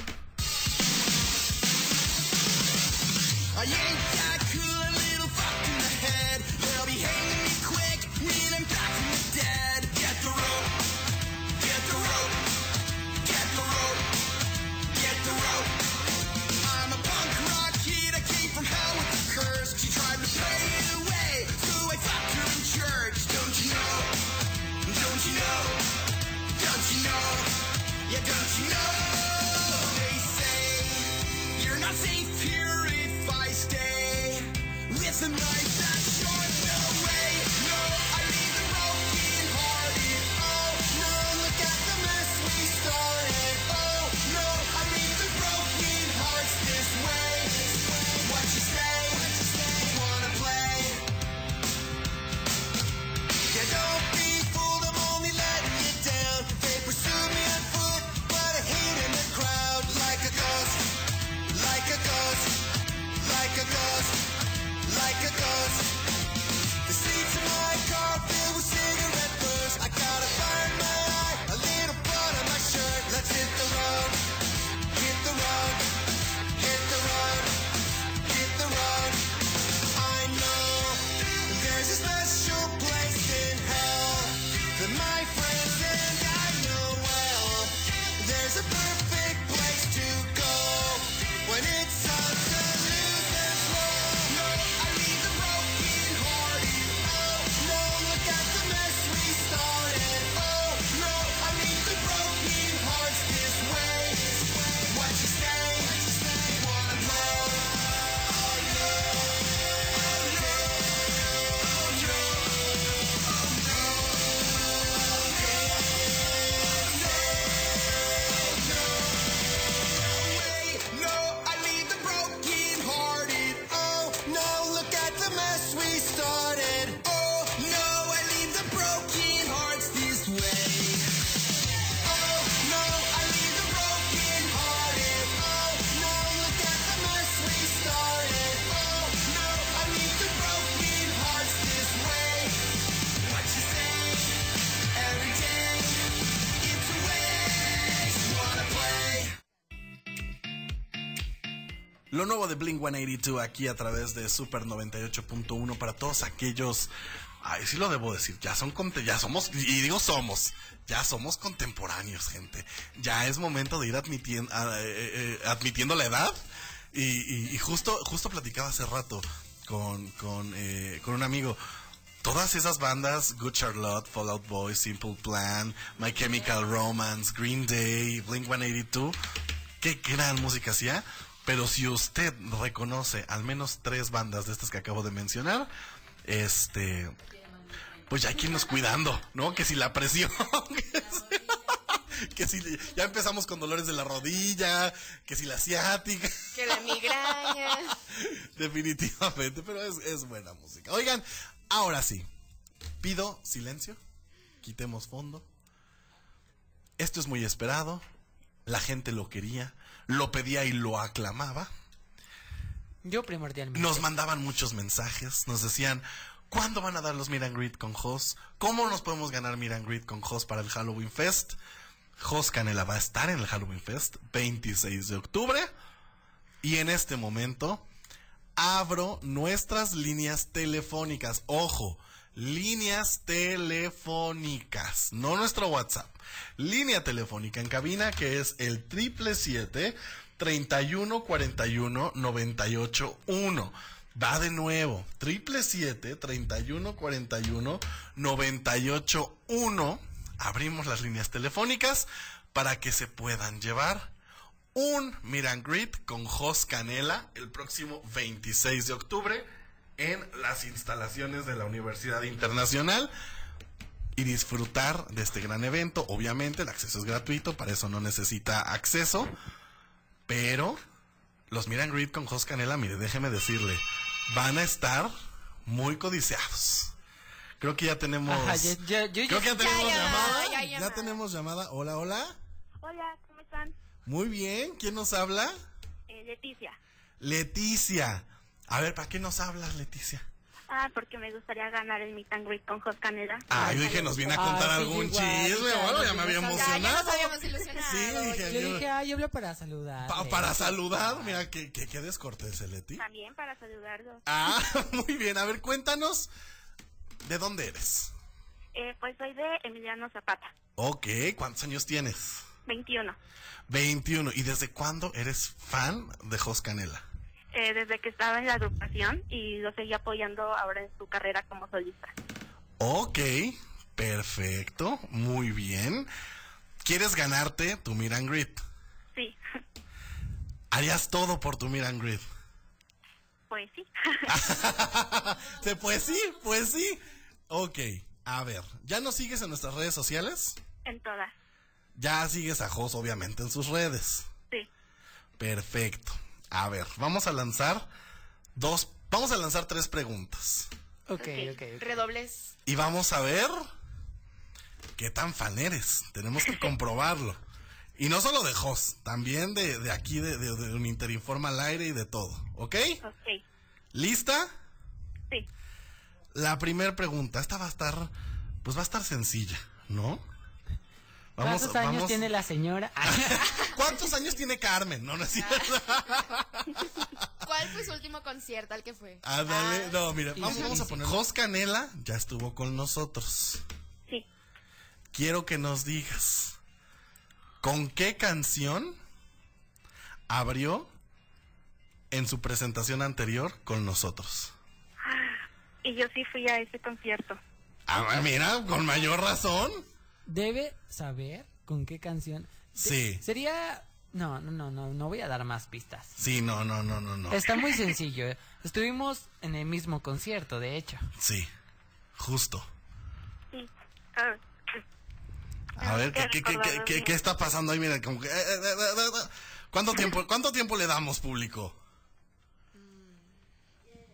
Lo nuevo de Blink 182 aquí a través de Super 98.1 para todos aquellos, ay, sí lo debo decir, ya somos contemporáneos, gente. Ya es momento de ir admitiendo la edad y justo platicaba hace rato con un amigo. Todas esas bandas, Good Charlotte, Fall Out Boy, Simple Plan, My Chemical Romance, Green Day, Blink 182, qué gran música hacía. Pero si usted reconoce al menos 3 bandas de estas que acabo de mencionar, pues ya hay que irnos cuidando, ¿no? Que si la presión, que si ya empezamos con dolores de la rodilla, que si la ciática, que la migraña. Definitivamente, pero es buena música. Oigan, ahora sí, pido silencio, quitemos fondo. Esto es muy esperado, la gente lo quería, lo pedía y lo aclamaba. Yo primordialmente. Nos mandaban muchos mensajes, nos decían, ¿cuándo van a dar los Meet and Greet con Joss? ¿Cómo nos podemos ganar Meet and Greet con Joss para el Halloween Fest? Joss Canela va a estar en el Halloween Fest 26 de octubre. Y en este momento abro nuestras líneas telefónicas. Ojo, líneas telefónicas, no nuestro WhatsApp. Línea telefónica en cabina que es el 777-3141-981. Va de nuevo, 777-3141-981. Abrimos las líneas telefónicas para que se puedan llevar un meet and greet con Joss Canela el próximo 26 de octubre en las instalaciones de la Universidad Internacional y disfrutar de este gran evento. Obviamente el acceso es gratuito, para eso no necesita acceso, pero los meet and greet con Joss Canela, mire, déjeme decirle, van a estar muy codiciados. Creo que ya tenemos... Ajá, creo que ya tenemos llamada. Ya tenemos llamada. Hola, hola. Hola, ¿cómo están? Muy bien. ¿Quién nos habla? Leticia. Leticia. A ver, ¿para qué nos hablas, Leticia? Ah, porque me gustaría ganar el meet and greet con Joss Canela. Ah, yo dije, nos viene a contar algún chisme o algo, ya me había emocionado. Ya nos habíamos ilusionado. Sí, dije, yo dije, yo hablo para saludar. Para saludar, mira, que descortés, Leti. También para saludarlos. Ah, muy bien, a ver, cuéntanos, ¿de dónde eres? Pues soy de Emiliano Zapata. Ok, ¿cuántos años tienes? 21. 21, ¿y desde cuándo eres fan de Joss Canela? Desde que estaba en la agrupación y lo seguí apoyando ahora en su carrera como solista. Ok, perfecto, muy bien. ¿Quieres ganarte tu meet and greet? Sí. ¿Harías todo por tu meet and greet? Pues sí. Pues sí. Ok, a ver, ¿ya nos sigues en nuestras redes sociales? En todas. Ya sigues a Joss, obviamente, en sus redes. Sí. Perfecto. A ver, vamos a lanzar tres preguntas. Okay. Redobles. Y vamos a ver qué tan fan eres. Tenemos que comprobarlo. Y no solo de Joss, también de aquí, de Uninter Informa al Aire y de todo. ¿Ok? ¿Lista? Sí. La primera pregunta, esta va a estar sencilla, ¿no? ¿Cuántos años tiene la señora? ¿Cuántos años tiene Carmen? No, no es cierto. ¿Cuál fue su último concierto al que fue? No, mira, vamos a poner. Joss Canela ya estuvo con nosotros. Sí. Quiero que nos digas, ¿con qué canción abrió en su presentación anterior con nosotros? Y yo sí fui a ese concierto. Ah, mira, con mayor razón. Debe saber con qué canción. Sí. Sería... No voy a dar más pistas. Sí, no. Está muy sencillo. Estuvimos en el mismo concierto, de hecho. Sí, justo. Sí. A ver, ¿qué está pasando ahí? Mira, como que... ¿Cuánto tiempo le damos, público?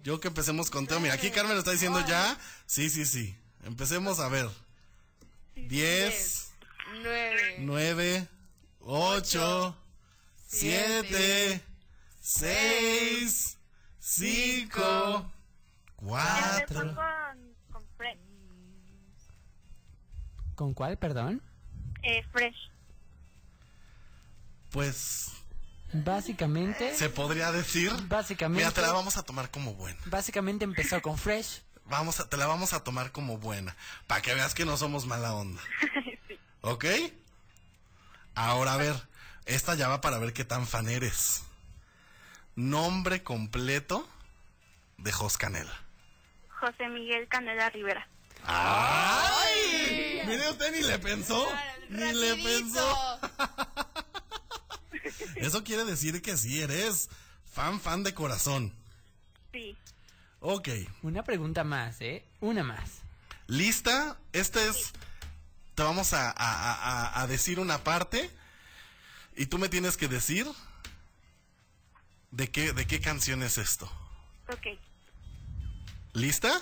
Yo que empecemos conteo. Mira, aquí Carmen lo está diciendo ya. Sí. Empecemos a ver. 10, 9, 8, 7, 6, 5, 4. ¿Con cuál, perdón? Fresh. Pues... básicamente... ¿se podría decir? Básicamente... Mira, te la vamos a tomar como buena. Básicamente empezó con Fresh. Te la vamos a tomar como buena, para que veas que no somos mala onda. Sí. ¿Ok? Ahora a ver, esta ya va para ver qué tan fan eres. Nombre completo de Joss Canela. José Miguel Canela Rivera. ¡Ay! Mire, usted ni le pensó. Eso quiere decir que sí eres fan de corazón. Sí. Ok. Una pregunta más, una más. ¿Lista? Te vamos a decir una parte y tú me tienes que decir de qué canción es esto. Ok. ¿Lista?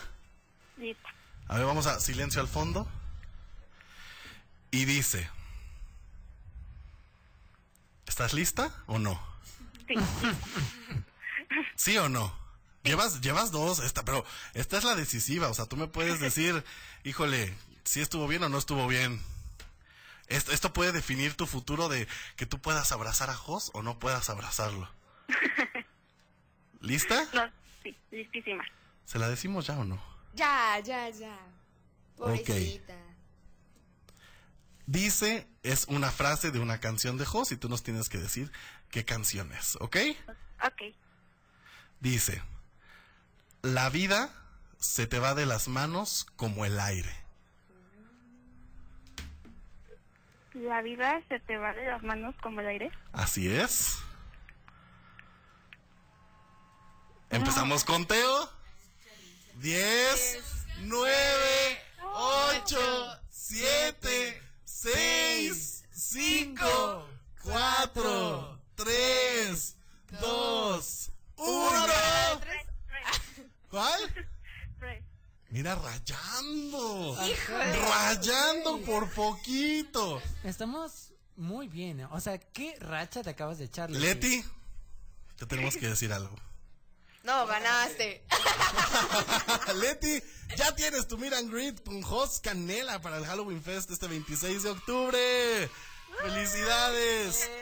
Lista. A ver, vamos a silencio al fondo. Y dice... ¿estás lista o no? Sí. ¿Sí o no? Llevas dos, pero esta es la decisiva, o sea, tú me puedes decir, híjole, si estuvo bien o no estuvo bien. Esto puede definir tu futuro, de que tú puedas abrazar a Joss o no puedas abrazarlo. ¿Lista? No, sí, listísima. ¿Se la decimos ya o no? Ya. Pobrecita. Okay. Dice, es una frase de una canción de Joss y tú nos tienes que decir qué canción es, ¿ok? Ok. Dice... La vida se te va de las manos como el aire. ¿La vida se te va de las manos como el aire? Así es. Empezamos conteo. 10, 9, 8, 7, 6, 5, 4, 3, 2, 1. ¿Cuál? Mira, rayando. ¡Híjole! Rayando por poquito. Estamos muy bien. O sea, ¿qué racha te acabas de echar, Leti? Te tenemos que decir algo. No, ganaste. Leti, ya tienes tu meet and greet con Joss Canela para el Halloween Fest este 26 de octubre. ¡Felicidades! Gracias.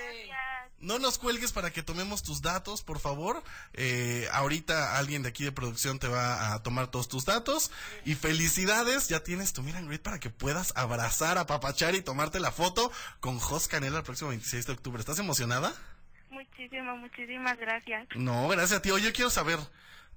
No nos cuelgues para que tomemos tus datos, por favor. Ahorita alguien de aquí de producción te va a tomar todos tus datos. Y felicidades, ya tienes tu meet and greet para que puedas abrazar, apapachar y tomarte la foto con Joss Canela el próximo 26 de octubre. ¿Estás emocionada? Muchísimas gracias. No, gracias a ti. Oye, quiero saber,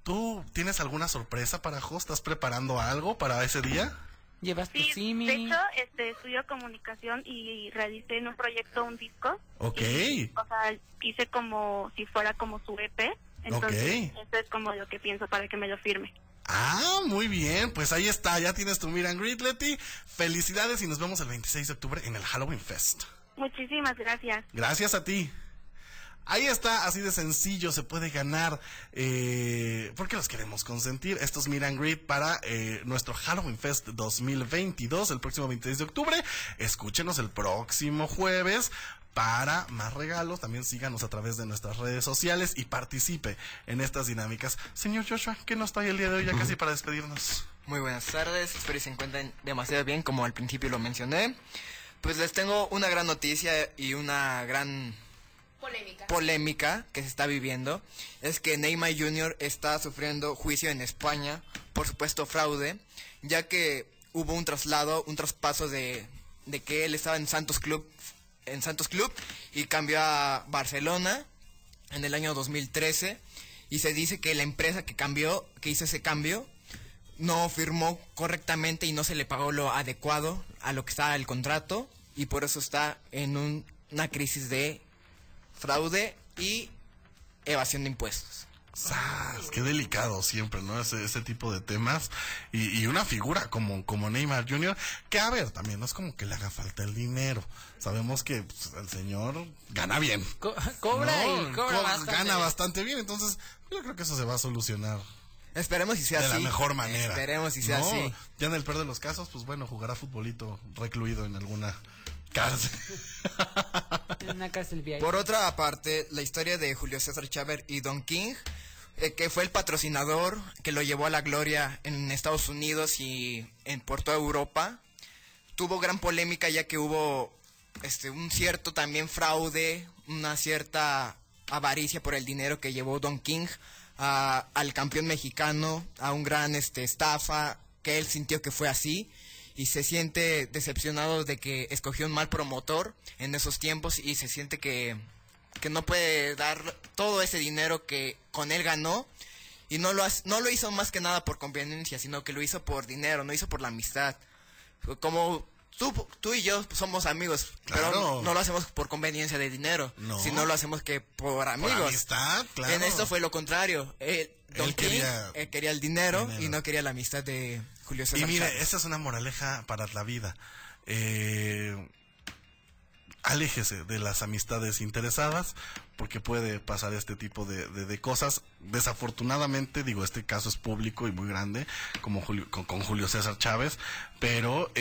¿tú tienes alguna sorpresa para Jos? ¿Estás preparando algo para ese día? ¿Llevas tu simi? De hecho, estudio comunicación y realicé en un proyecto un disco. Ok. Y, o sea, hice como si fuera como su EP. Entonces, eso es como lo que pienso para que me lo firme. Ah, muy bien, pues ahí está, ya tienes tu meet and greet, Leti. Felicidades y nos vemos el 26 de octubre en el Halloween Fest. Muchísimas gracias. Gracias a ti. Ahí está, así de sencillo, se puede ganar, porque los queremos consentir, estos meet and greet para nuestro Halloween Fest 2022, el próximo 26 de octubre. Escúchenos el próximo jueves para más regalos, también síganos a través de nuestras redes sociales y participe en estas dinámicas. Señor Joshua, ¿qué nos trae el día de hoy ya casi para despedirnos? Muy buenas tardes, espero que se encuentren demasiado bien, como al principio lo mencioné. Pues les tengo una gran noticia y una gran... polémica que se está viviendo. Es que Neymar Jr. está sufriendo juicio en España por supuesto fraude, ya que hubo un traspaso de que él estaba en Santos Club y cambió a Barcelona en el año 2013, y se dice que la empresa que hizo ese cambio no firmó correctamente y no se le pagó lo adecuado a lo que estaba el contrato, y por eso está en una crisis de fraude y evasión de impuestos. ¡Sas! Qué delicado siempre, ¿no? Ese tipo de temas. Y una figura como Neymar Jr., que a ver, también no es como que le haga falta el dinero. Sabemos que pues, el señor gana bien. Cobra bastante. Gana bastante bien, entonces yo creo que eso se va a solucionar. Esperemos y sea así. De la mejor manera. Esperemos y sea así. Ya en el peor de los casos, pues bueno, jugará futbolito recluido en alguna... cárcel. Por otra parte, la historia de Julio César Chávez y Don King, que fue el patrocinador que lo llevó a la gloria en Estados Unidos y por toda Europa, tuvo gran polémica, ya que hubo un cierto también fraude, una cierta avaricia por el dinero que llevó Don King al campeón mexicano a un gran estafa, que él sintió que fue así. Y se siente decepcionado de que escogió un mal promotor en esos tiempos, y se siente que no puede dar todo ese dinero que con él ganó, y no lo hizo más que nada por conveniencia, sino que lo hizo por dinero, no hizo por la amistad. Como tú y yo somos amigos, claro. Pero no lo hacemos por conveniencia de dinero, sino lo hacemos que por amigos. Por amistad, claro. En esto fue lo contrario. Él quería el dinero y no quería la amistad de Julio César. Y mira, esa es una moraleja para la vida. Aléjese de las amistades interesadas, porque puede pasar este tipo de cosas. Desafortunadamente, digo, este caso es público y muy grande, como con Julio César Chávez, pero...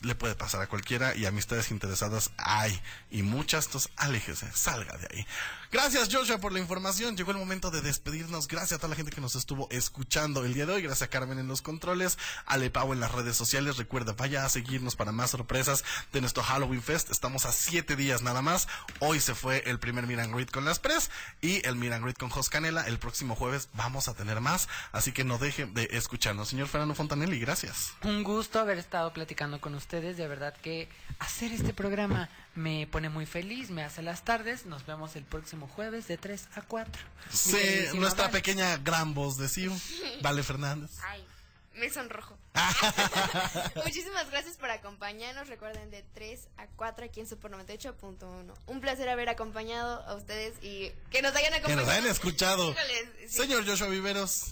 le puede pasar a cualquiera, y amistades interesadas hay, y muchas. Entonces, aléjese, salga de ahí. Gracias, Joshua, por la información. Llegó el momento de despedirnos. Gracias a toda la gente que nos estuvo escuchando el día de hoy. Gracias a Carmen en los controles, a Ale Pau en las redes sociales. Recuerda, vaya a seguirnos para más sorpresas de nuestro Halloween Fest. Estamos a 7 días nada más. Hoy se fue el primer meet and greet con Las Pres y el meet and greet con Joss Canela. El próximo jueves vamos a tener más, así que no dejen de escucharnos. Señor Fernando Fontanelli, gracias. Un gusto haber estado platicando con usted. ustedes. De verdad que hacer este programa me pone muy feliz, me hace las tardes. Nos vemos el próximo jueves de 3 a 4. Sí, nuestra pequeña gran voz de Ciu, Vale Fernández. Ay, me sonrojo. Muchísimas gracias por acompañarnos. Recuerden, de 3 a 4 aquí en Super 98.1. Un placer haber acompañado a ustedes y que nos hayan acompañado. Que nos hayan escuchado. Híjoles, sí. Señor Joshua Viveros,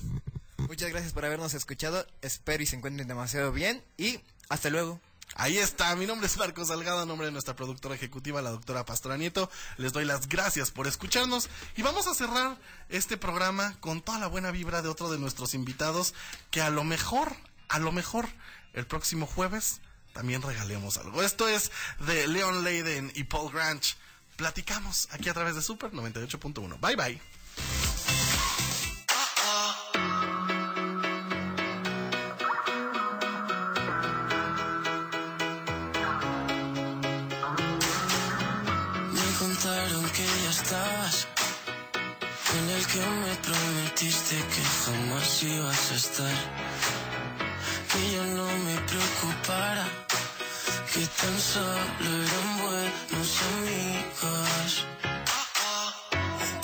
muchas gracias por habernos escuchado. Espero y se encuentren demasiado bien. Y hasta luego. Ahí está, mi nombre es Marcos Salgado, a nombre de nuestra productora ejecutiva, la doctora Pastora Nieto. Les doy las gracias por escucharnos. Y vamos a cerrar este programa con toda la buena vibra de otro de nuestros invitados, que a lo mejor, el próximo jueves también regalemos algo. Esto es de Leon Leiden y Paul Grange. Platicamos aquí a través de Super 98.1. Bye, bye. En el que me prometiste que jamás ibas a estar, que yo no me preocupara, que tan solo eran buenos amigos.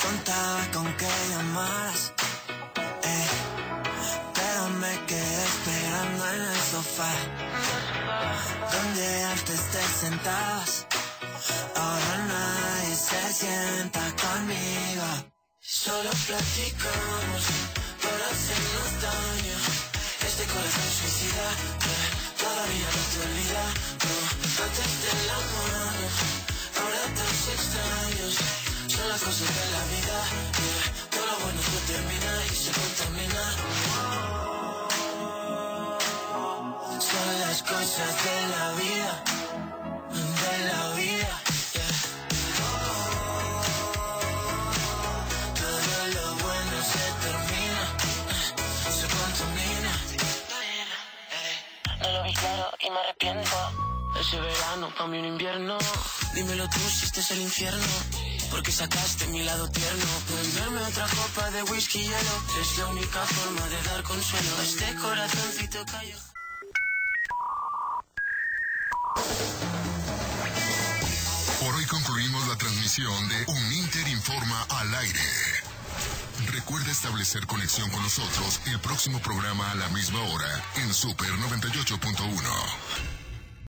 Contaba con que llamaras, pero me quedé esperando en el sofá, donde antes te sentabas. Ahora nadie se sienta conmigo. Solo platicamos por hacernos daño. Este corazón suicida que todavía no te olvida. No, antes de la mano, ahora tan extraños. Son las cosas de la vida que todo lo bueno se termina y se contamina. Son las cosas de la vida, de la vida. Claro, y me arrepiento. Ese verano, pa' mí un invierno. Dímelo tú si este es el infierno. Porque sacaste mi lado tierno. Venderme otra copa de whisky y hielo. Es la única forma de dar consuelo a este corazoncito callo. Por hoy concluimos la transmisión de Uninter Informa al Aire. Recuerda establecer conexión con nosotros el próximo programa a la misma hora en Super 98.1.